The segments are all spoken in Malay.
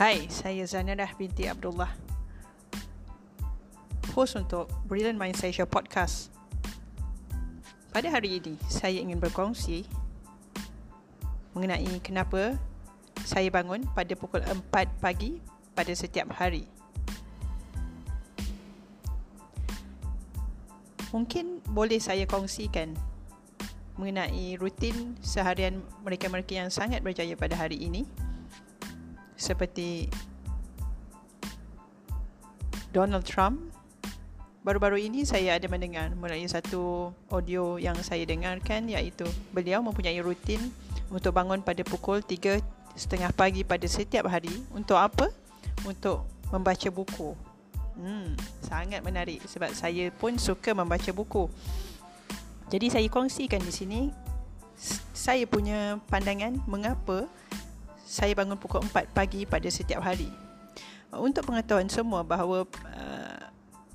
Hai, saya Zanarah Binti Abdullah, host untuk Brilliant Mindsaysia Podcast. Pada hari ini, saya ingin berkongsi mengenai kenapa saya bangun pada pukul 4 pagi pada setiap hari. Mungkin boleh saya kongsikan mengenai rutin seharian mereka-mereka yang sangat berjaya pada hari ini, seperti Donald Trump. Baru-baru ini saya ada mendengar melalui satu audio yang saya dengarkan, iaitu beliau mempunyai rutin untuk bangun pada pukul 3.30 pagi pada setiap hari. Untuk apa? Untuk membaca buku. Sangat menarik sebab saya pun suka membaca buku. Jadi saya kongsikan di sini saya punya pandangan mengapa saya bangun pukul 4 pagi pada setiap hari. Untuk pengetahuan semua bahawa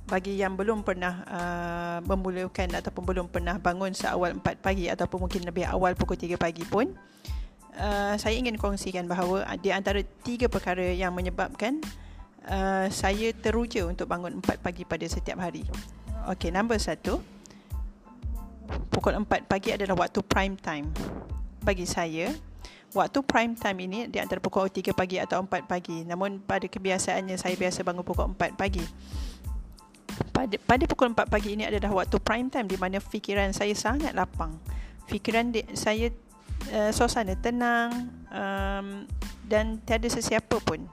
bagi yang belum pernah memulakan ataupun belum pernah bangun seawal 4 pagi ataupun mungkin lebih awal pukul 3 pagi pun, saya ingin kongsikan bahawa ada antara 3 perkara yang menyebabkan saya teruja untuk bangun 4 pagi pada setiap hari. Okey, nombor 1. Pukul 4 pagi adalah waktu prime time. Bagi saya, waktu prime time ini di antara pukul 3 pagi atau 4 pagi. Namun pada kebiasaannya saya biasa bangun pukul 4 pagi. Pada pukul 4 pagi ini adalah waktu prime time di mana fikiran saya sangat lapang. Fikiran saya suasana tenang dan tiada sesiapa pun.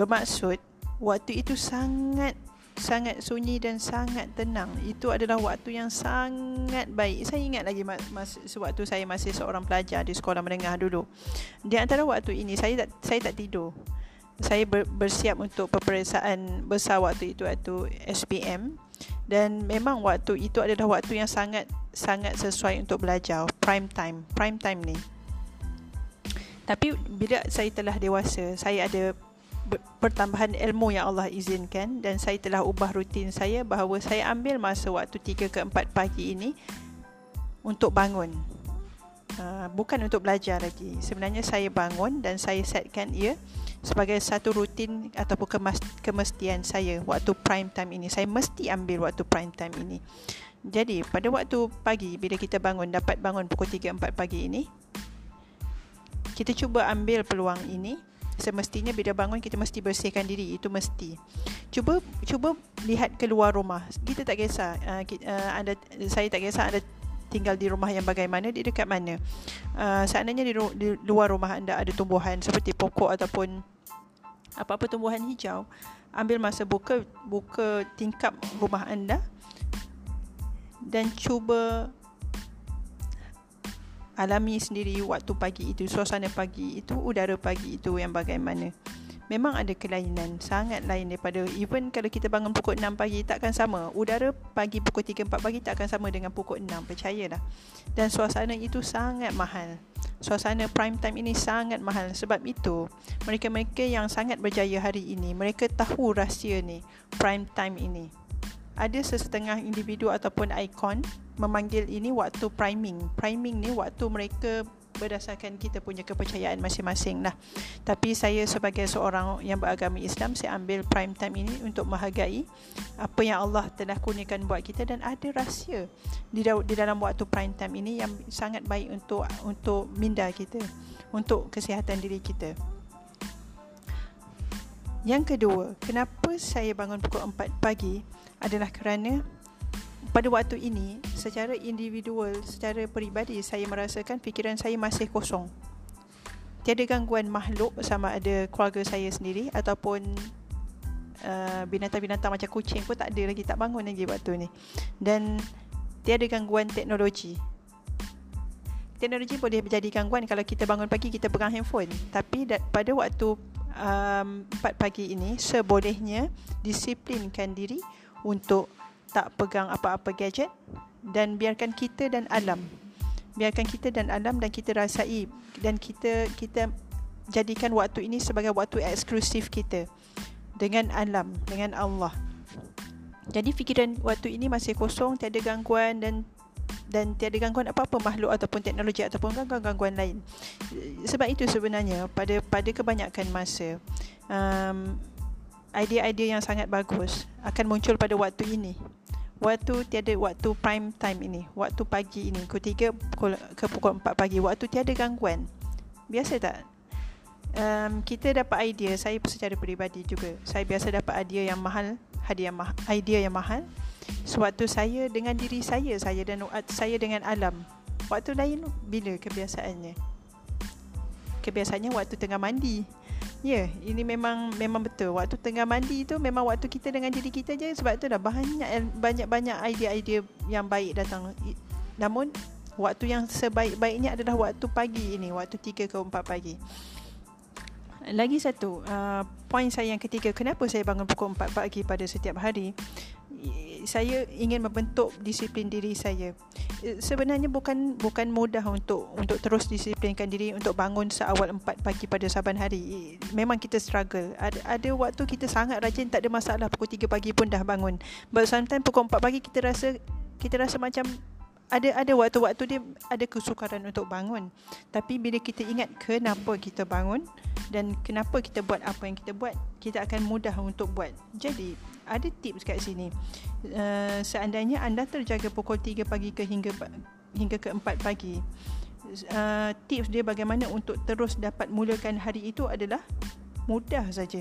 Bermaksud waktu itu sangat sunyi dan sangat tenang. Itu adalah waktu yang sangat baik. Saya ingat lagi waktu saya masih seorang pelajar di sekolah menengah dulu. Di antara waktu ini saya tak tidur. Saya bersiap untuk peperiksaan besar waktu itu, waktu SPM, dan memang waktu itu adalah waktu yang sangat sesuai untuk belajar. Prime time ni. Tapi bila saya telah dewasa, saya ada pertambahan ilmu yang Allah izinkan, dan saya telah ubah rutin saya bahawa saya ambil masa waktu 3 ke 4 pagi ini untuk bangun, bukan untuk belajar lagi. Sebenarnya saya bangun dan saya setkan ia sebagai satu rutin ataupun kemestian saya. Waktu prime time ini saya mesti ambil waktu prime time ini. Jadi pada waktu pagi bila kita bangun, dapat bangun pukul 3 4 pagi ini, kita cuba ambil peluang ini. Semestinya bila bangun kita mesti bersihkan diri, itu mesti. Cuba lihat keluar rumah. Kita tak kisah saya tak kisah anda tinggal di rumah yang bagaimana, di dekat mana. Seandainya di luar rumah anda ada tumbuhan seperti pokok ataupun apa-apa tumbuhan hijau, ambil masa buka tingkap rumah anda dan cuba alami sendiri waktu pagi itu, suasana pagi itu, udara pagi itu yang bagaimana. Memang ada kelainan, sangat lain daripada even kalau kita bangun pukul 6 pagi takkan sama. Udara pagi pukul 3-4 pagi takkan sama dengan pukul 6, percayalah. Dan suasana itu sangat mahal. Suasana prime time ini sangat mahal. Sebab itu, mereka-mereka yang sangat berjaya hari ini, mereka tahu rahsia ni, prime time ini. Ada sesetengah individu ataupun ikon memanggil ini waktu priming. Priming ni waktu mereka berdasarkan kita punya kepercayaan masing-masing lah. Tapi saya sebagai seorang yang beragama Islam, saya ambil prime time ini untuk menghargai apa yang Allah telah kurniakan buat kita, dan ada rahsia di dalam waktu prime time ini yang sangat baik untuk minda kita, untuk kesihatan diri kita. Yang kedua, kenapa saya bangun pukul 4 pagi adalah kerana pada waktu ini secara individual, secara peribadi, saya merasakan fikiran saya masih kosong. Tiada gangguan makhluk sama ada keluarga saya sendiri ataupun binatang-binatang macam kucing pun tak ada lagi, tak bangun lagi waktu ni. Dan tiada gangguan teknologi. Teknologi boleh menjadi gangguan kalau kita bangun pagi kita pegang handphone. Tapi pada waktu 4 pagi ini, sebolehnya disiplinkan diri untuk tak pegang apa-apa gadget dan biarkan kita dan alam. Dan kita rasai, dan kita jadikan waktu ini sebagai waktu eksklusif kita dengan alam, dengan Allah. Jadi fikiran waktu ini masih kosong, tiada gangguan dan dan tiada gangguan apa-apa makhluk ataupun teknologi ataupun gangguan-gangguan lain. Sebab itu sebenarnya pada kebanyakan masa, idea-idea yang sangat bagus akan muncul pada waktu ini. Waktu tiada, waktu prime time ini, waktu pagi ini, pukul 3 ke pukul 4 pagi, waktu tiada gangguan. Biasa tak? Kita dapat idea, saya secara peribadi juga, saya biasa dapat idea yang mahal, sewaktu saya dengan diri saya, saya dengan alam. Waktu lain bila kebiasaannya? Kebiasaannya waktu tengah mandi. Ya, ini memang betul. Waktu tengah mandi tu memang waktu kita dengan diri kita je. Sebab tu dah banyak idea-idea yang baik datang. Namun, waktu yang sebaik-baiknya adalah waktu pagi ini, waktu 3 ke 4 pagi. Lagi satu, poin saya yang ketiga, kenapa saya bangun pukul 4 pagi pada setiap hari? Saya ingin membentuk disiplin diri saya. Sebenarnya bukan mudah untuk terus disiplinkan diri untuk bangun seawal 4 pagi pada saban hari. Memang kita struggle. Ada waktu kita sangat rajin, tak ada masalah, pukul 3 pagi pun dah bangun. But sometimes pukul 4 pagi kita rasa macam ada waktu-waktu dia ada kesukaran untuk bangun. Tapi bila kita ingat kenapa kita bangun dan kenapa kita buat apa yang kita buat, kita akan mudah untuk buat. Jadi ada tips kat sini. Seandainya anda terjaga pukul 3 pagi hingga ke 4 pagi, tips dia bagaimana untuk terus dapat mulakan hari itu adalah mudah saja.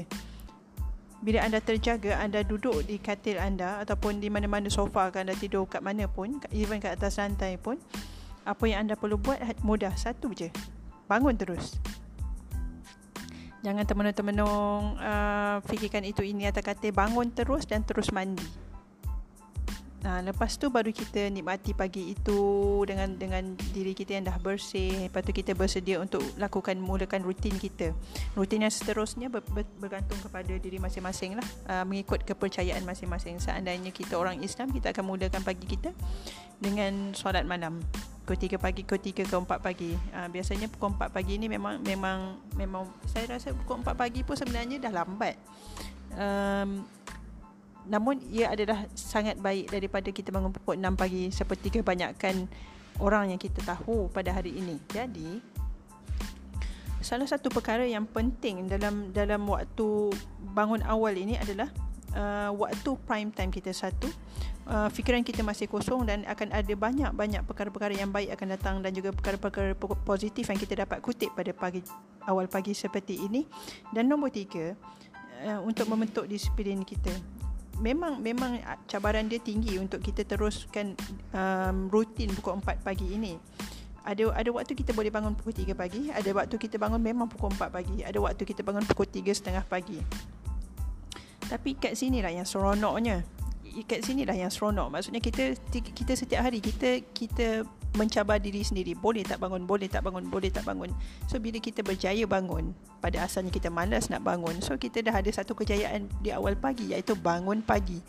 Bila anda terjaga, anda duduk di katil anda ataupun di mana-mana sofa anda tidur, kat mana pun, even kat atas lantai pun, apa yang anda perlu buat mudah, satu je, bangun terus. Jangan termenung-menung fikirkan itu ini atas katil, bangun terus dan terus mandi. Lepas tu baru kita nikmati pagi itu dengan diri kita yang dah bersih. Lepas tu kita bersedia untuk mulakan rutin kita. Rutin yang seterusnya bergantung kepada diri masing-masing lah, mengikut kepercayaan masing-masing. Seandainya kita orang Islam, kita akan mulakan pagi kita dengan solat malam, pukul 3 pagi, pukul 3 ke 4 pagi. Biasanya pukul 4 pagi ni memang saya rasa pukul 4 pagi pun sebenarnya dah lambat. Namun ia adalah sangat baik daripada kita bangun pukul 6 pagi seperti kebanyakan orang yang kita tahu pada hari ini. Jadi salah satu perkara yang penting dalam waktu bangun awal ini adalah waktu prime time kita, satu, fikiran kita masih kosong dan akan ada banyak-banyak perkara-perkara yang baik akan datang dan juga perkara-perkara positif yang kita dapat kutip pada pagi, awal pagi seperti ini. Dan nombor 3, untuk membentuk disiplin kita. Memang cabaran dia tinggi untuk kita teruskan rutin pukul 4 pagi ini. Ada waktu kita boleh bangun pukul 3 pagi, ada waktu kita bangun memang pukul 4 pagi, ada waktu kita bangun pukul 3.30 pagi. Tapi kat sinilah yang seronoknya. Maksudnya kita setiap hari kita mencabar diri sendiri. Boleh tak bangun. So bila kita berjaya bangun, pada asalnya kita malas nak bangun, so kita dah ada satu kejayaan di awal pagi, iaitu bangun pagi.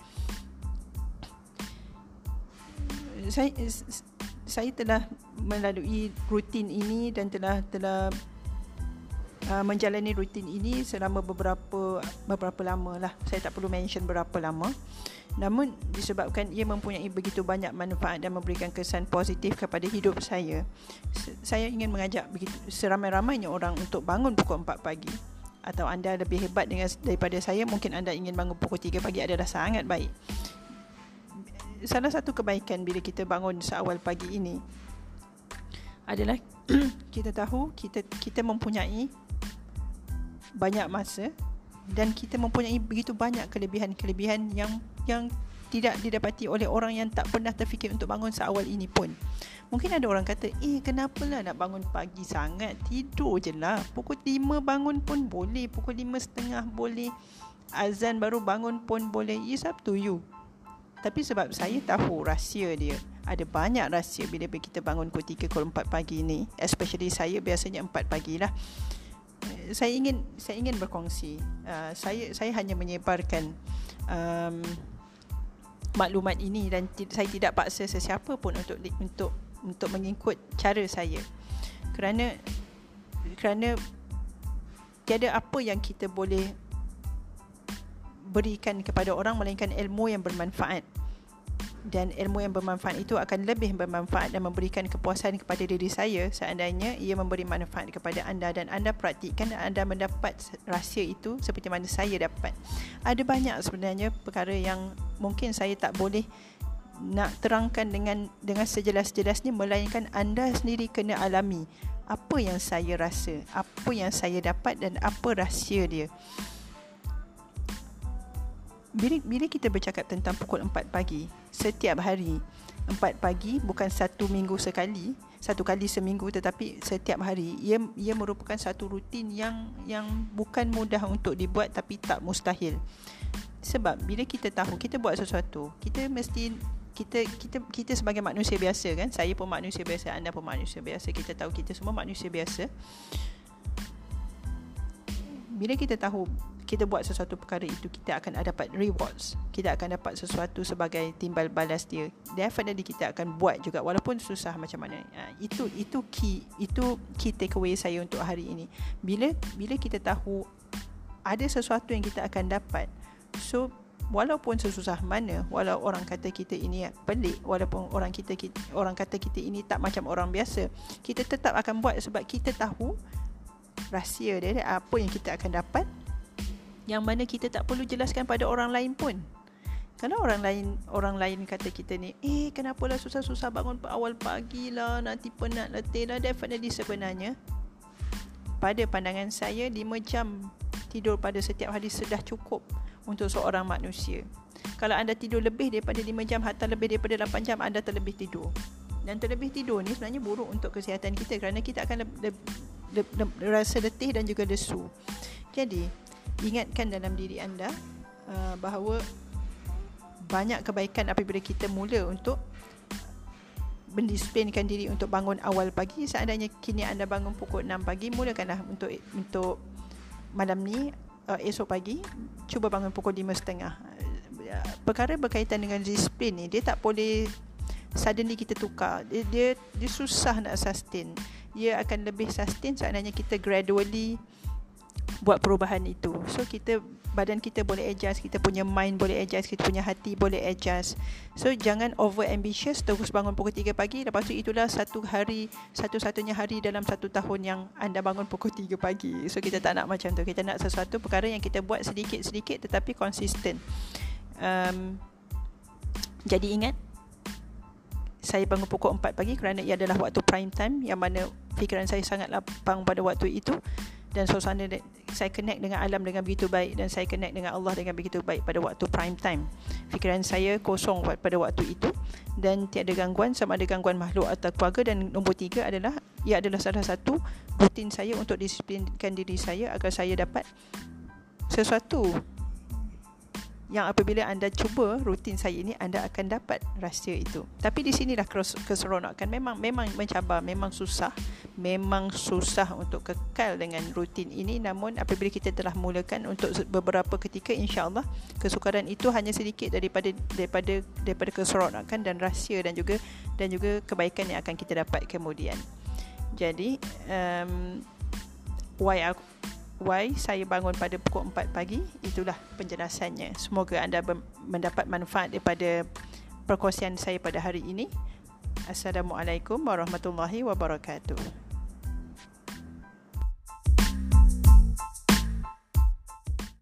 Saya telah melalui rutin ini dan telah menjalani rutin ini selama beberapa lama lah. Saya tak perlu mention berapa lama. Namun disebabkan ia mempunyai begitu banyak manfaat dan memberikan kesan positif kepada hidup saya, saya ingin mengajak seramai-ramainya orang untuk bangun pukul 4 pagi. Atau anda lebih hebat daripada saya, mungkin anda ingin bangun pukul 3 pagi, adalah sangat baik. Salah satu kebaikan bila kita bangun seawal pagi ini adalah kita tahu kita mempunyai banyak masa dan kita mempunyai begitu banyak kelebihan-kelebihan yang tidak didapati oleh orang yang tak pernah terfikir untuk bangun seawal ini pun. Mungkin ada orang kata, kenapalah nak bangun pagi sangat, tidur je lah, pukul 5 bangun pun boleh, pukul 5.30 boleh, azan baru bangun pun boleh. It's up to you. Tapi sebab saya tahu rahsia dia, ada banyak rahsia bila kita bangun pukul 3 ke 4 pagi ni, especially saya biasanya 4 pagi lah. Saya ingin berkongsi. Saya hanya menyebarkan maklumat ini dan saya tidak paksa sesiapa pun untuk mengikut cara saya. Kerana tiada apa yang kita boleh berikan kepada orang melainkan ilmu yang bermanfaat. Dan ilmu yang bermanfaat itu akan lebih bermanfaat dan memberikan kepuasan kepada diri saya seandainya ia memberi manfaat kepada anda dan anda praktikkan dan anda mendapat rahsia itu seperti mana saya dapat. Ada banyak sebenarnya perkara yang mungkin saya tak boleh nak terangkan dengan sejelas-jelasnya, melainkan anda sendiri kena alami apa yang saya rasa, apa yang saya dapat dan apa rahsia dia. Bila kita bercakap tentang pukul 4 pagi, setiap hari 4 pagi bukan satu kali seminggu, tetapi setiap hari ia merupakan satu rutin yang bukan mudah untuk dibuat tapi tak mustahil. Sebab bila kita tahu kita buat sesuatu, kita mesti kita sebagai manusia biasa kan, saya pun manusia biasa, anda pun manusia biasa, kita tahu kita semua manusia biasa. Bila kita tahu kita buat sesuatu perkara itu, kita akan dapat rewards. Kita akan dapat sesuatu sebagai timbal balas dia. Definitely kita akan buat juga walaupun susah macam mana. Itu key takeaway saya untuk hari ini. Bila kita tahu ada sesuatu yang kita akan dapat, so walaupun sesusah mana, walau orang kata kita ini pelik, walaupun orang kata kita ini tak macam orang biasa, kita tetap akan buat sebab kita tahu rahsia dia, apa yang kita akan dapat, yang mana kita tak perlu jelaskan pada orang lain pun. Kalau orang lain kata kita ni, kenapalah susah-susah bangun awal pagi lah, nanti penat letih lah, definitely sebenarnya pada pandangan saya 5 jam tidur pada setiap hari sudah cukup untuk seorang manusia. Kalau anda tidur lebih daripada 5 jam, hatta lebih daripada 8 jam, anda terlebih tidur. Dan terlebih tidur ni sebenarnya buruk untuk kesihatan kita kerana kita akan rasa letih dan juga lesu. Jadi, ingatkan dalam diri anda bahawa banyak kebaikan apabila kita mula untuk mendisiplinkan diri untuk bangun awal pagi. Seandainya kini anda bangun pukul 6 pagi, mulakanlah untuk malam ni, esok pagi cuba bangun pukul 5.30. Perkara berkaitan dengan disiplin ni, dia tak boleh suddenly kita tukar. Dia susah nak sustain. Ia akan lebih sustain seandainya kita gradually buat perubahan itu. So badan kita boleh adjust, kita punya mind boleh adjust, kita punya hati boleh adjust. So jangan over ambitious, terus bangun pukul 3 pagi. Lepas tu itulah satu-satunya hari dalam satu tahun yang anda bangun pukul 3 pagi. So kita tak nak macam tu. Kita nak sesuatu perkara yang kita buat sedikit-sedikit tetapi konsisten. Jadi ingat, saya bangun pukul 4 pagi kerana ia adalah waktu prime time yang mana fikiran saya sangat lapang pada waktu itu. Dan suasana saya connect dengan alam dengan begitu baik, dan saya connect dengan Allah dengan begitu baik pada waktu prime time. Fikiran saya kosong pada waktu itu dan tiada gangguan sama ada gangguan makhluk atau keluarga. Dan nombor 3 adalah ia adalah salah satu rutin saya untuk disiplinkan diri saya agar saya dapat sesuatu yang apabila anda cuba rutin saya ini, anda akan dapat rahsia itu. Tapi di sinilah keseronokan. Memang mencabar, memang susah untuk kekal dengan rutin ini. Namun apabila kita telah mulakan untuk beberapa ketika, insya-Allah kesukaran itu hanya sedikit daripada keseronokan dan rahsia dan juga kebaikan yang akan kita dapat kemudian. Jadi why saya bangun pada pukul 4 pagi, itulah penjelasannya. Semoga anda mendapat manfaat daripada perkongsian saya pada hari ini. Assalamualaikum warahmatullahi wabarakatuh.